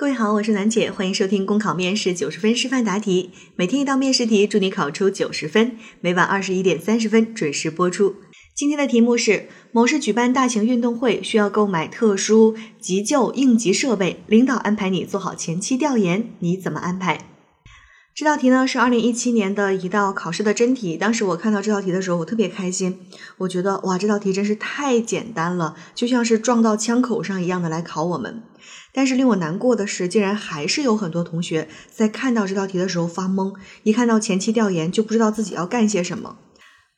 各位好，我是楠姐，欢迎收听公考面试90分示范答题，每天一道面试题，祝你考出90分，每晚21:30准时播出。今天的题目是，某市举办大型运动会，需要购买特殊急救应急设备，领导安排你做好前期调研，你怎么安排？这道题呢是2017年的一道考试的真题，当时我看到这道题的时候我特别开心，我觉得哇，这道题真是太简单了，就像是撞到枪口上一样的来考我们。但是令我难过的是，竟然还是有很多同学在看到这道题的时候发懵，一看到前期调研就不知道自己要干些什么。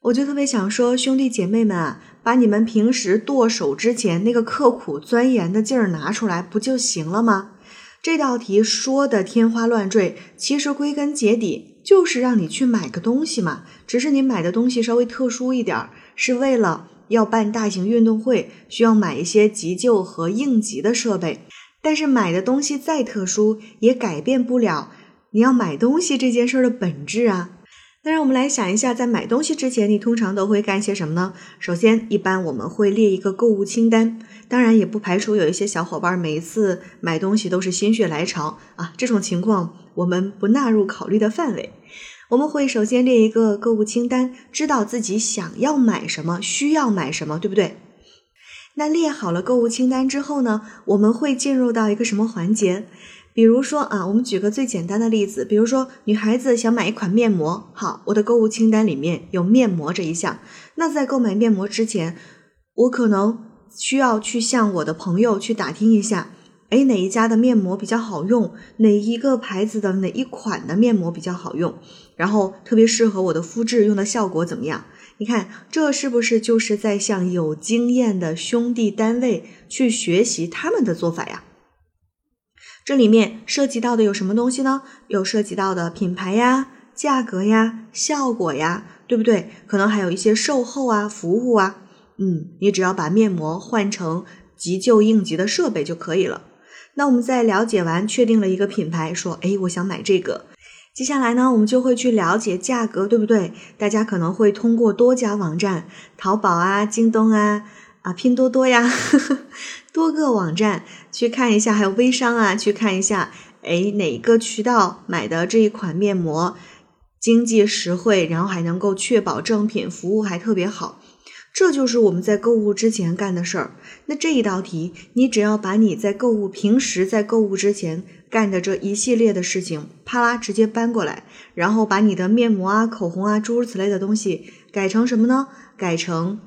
我就特别想说，兄弟姐妹们啊，把你们平时剁手之前那个刻苦钻研的劲儿拿出来不就行了吗？这道题说的天花乱坠，其实归根结底就是让你去买个东西嘛，只是你买的东西稍微特殊一点，是为了要办大型运动会，需要买一些急救和应急的设备。但是买的东西再特殊，也改变不了你要买东西这件事的本质啊。那让我们来想一下，在买东西之前你通常都会干些什么呢？首先一般我们会列一个购物清单，当然也不排除有一些小伙伴每一次买东西都是心血来潮啊，这种情况我们不纳入考虑的范围。我们会首先列一个购物清单，知道自己想要买什么，需要买什么，对不对？那列好了购物清单之后呢，我们会进入到一个什么环节？比如说啊，我们举个最简单的例子，比如说女孩子想买一款面膜，好，我的购物清单里面有面膜这一项。那在购买面膜之前，我可能需要去向我的朋友去打听一下，诶，哪一家的面膜比较好用，哪一个牌子的哪一款的面膜比较好用，然后特别适合我的肤质，用的效果怎么样？你看，这是不是就是在向有经验的兄弟单位去学习他们的做法呀？这里面涉及到的有什么东西呢？有涉及到的品牌呀、价格呀、效果呀，对不对？可能还有一些售后啊、服务啊。你只要把面膜换成急救应急的设备就可以了。那我们在了解完确定了一个品牌，说诶，我想买这个。接下来呢，我们就会去了解价格，对不对？大家可能会通过多家网站，淘宝啊、京东啊、拼多多呀多个网站去看一下，还有微商啊去看一下，诶，哪个渠道买的这一款面膜经济实惠，然后还能够确保正品，服务还特别好。这就是我们在购物之前干的事儿。那这一道题，你只要把你在购物平时在购物之前干的这一系列的事情啪啦直接搬过来，然后把你的面膜啊、口红啊诸如此类的东西改成什么呢？改成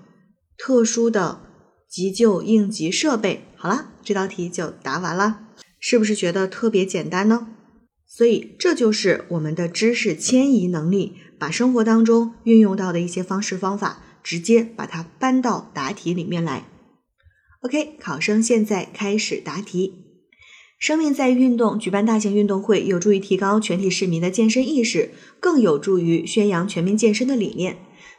特殊的急救应急设备。好啦，这道题就答完了，是不是觉得特别简单呢？所以这就是我们的知识迁移能力，把生活当中运用到的一些方式方法直接把它搬到答题里面来。 OK， 考生现在开始答题。生命在于运动，举办大型运动会有助于提高全体市民的健身意识，更有助于宣扬全民健身的理念。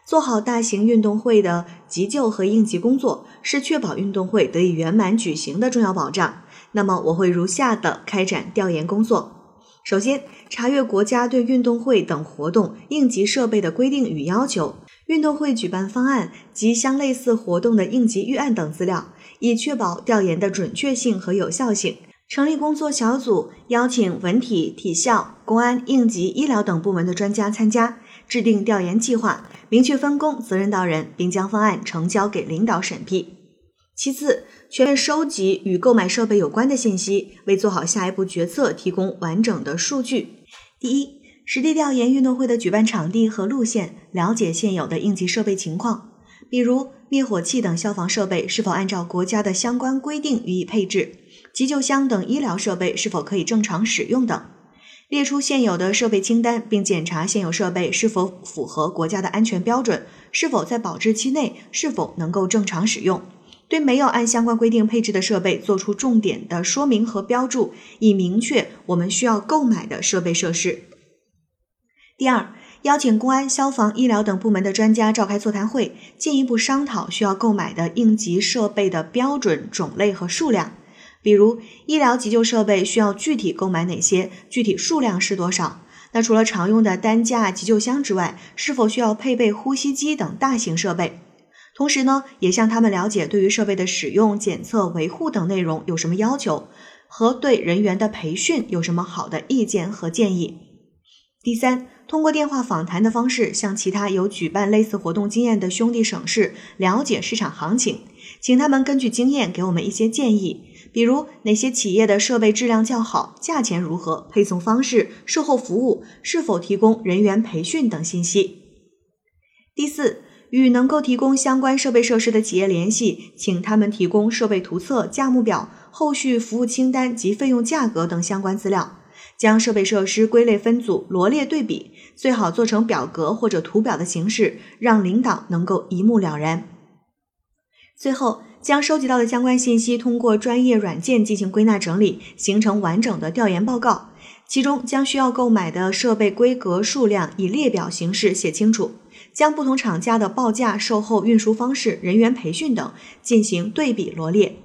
做好大型运动会的急救和应急工作，是确保运动会得以圆满举行的重要保障。那么我会如下的开展调研工作。首先，查阅国家对运动会等活动应急设备的规定与要求，运动会举办方案及相类似活动的应急预案等资料，以确保调研的准确性和有效性。成立工作小组，邀请文体、体校、公安、应急、医疗等部门的专家参加，制定调研计划，明确分工、责任到人，并将方案呈交给领导审批。其次，全面收集与购买设备有关的信息，为做好下一步决策提供完整的数据。第一，实地调研运动会的举办场地和路线，了解现有的应急设备情况，比如灭火器等消防设备是否按照国家的相关规定予以配置，急救箱等医疗设备是否可以正常使用等。列出现有的设备清单，并检查现有设备是否符合国家的安全标准，是否在保质期内，是否能够正常使用。对没有按相关规定配置的设备做出重点的说明和标注，以明确我们需要购买的设备设施。第二，邀请公安、消防、医疗等部门的专家召开座谈会，进一步商讨需要购买的应急设备的标准、种类和数量。比如，医疗急救设备需要具体购买哪些，具体数量是多少？那除了常用的担架、急救箱之外，是否需要配备呼吸机等大型设备？同时呢，也向他们了解对于设备的使用、检测、维护等内容有什么要求。和对人员的培训有什么好的意见和建议。第三，通过电话访谈的方式向其他有举办类似活动经验的兄弟省市了解市场行情，请他们根据经验给我们一些建议，比如哪些企业的设备质量较好，价钱如何，配送方式，售后服务，是否提供人员培训等信息。第四，与能够提供相关设备设施的企业联系，请他们提供设备图册、价目表、后续服务清单及费用价格等相关资料，将设备设施归类分组，罗列对比，最好做成表格或者图表的形式，让领导能够一目了然。最后，将收集到的相关信息通过专业软件进行归纳整理，形成完整的调研报告，其中将需要购买的设备规格、数量以列表形式写清楚，将不同厂家的报价、售后、运输方式、人员培训等进行对比罗列。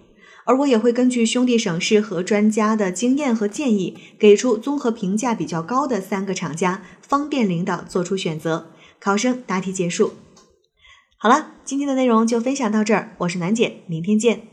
而我也会根据兄弟省市和专家的经验和建议，给出综合评价比较高的3个厂家，方便领导做出选择。考生答题结束。好了，今天的内容就分享到这儿，我是楠姐，明天见。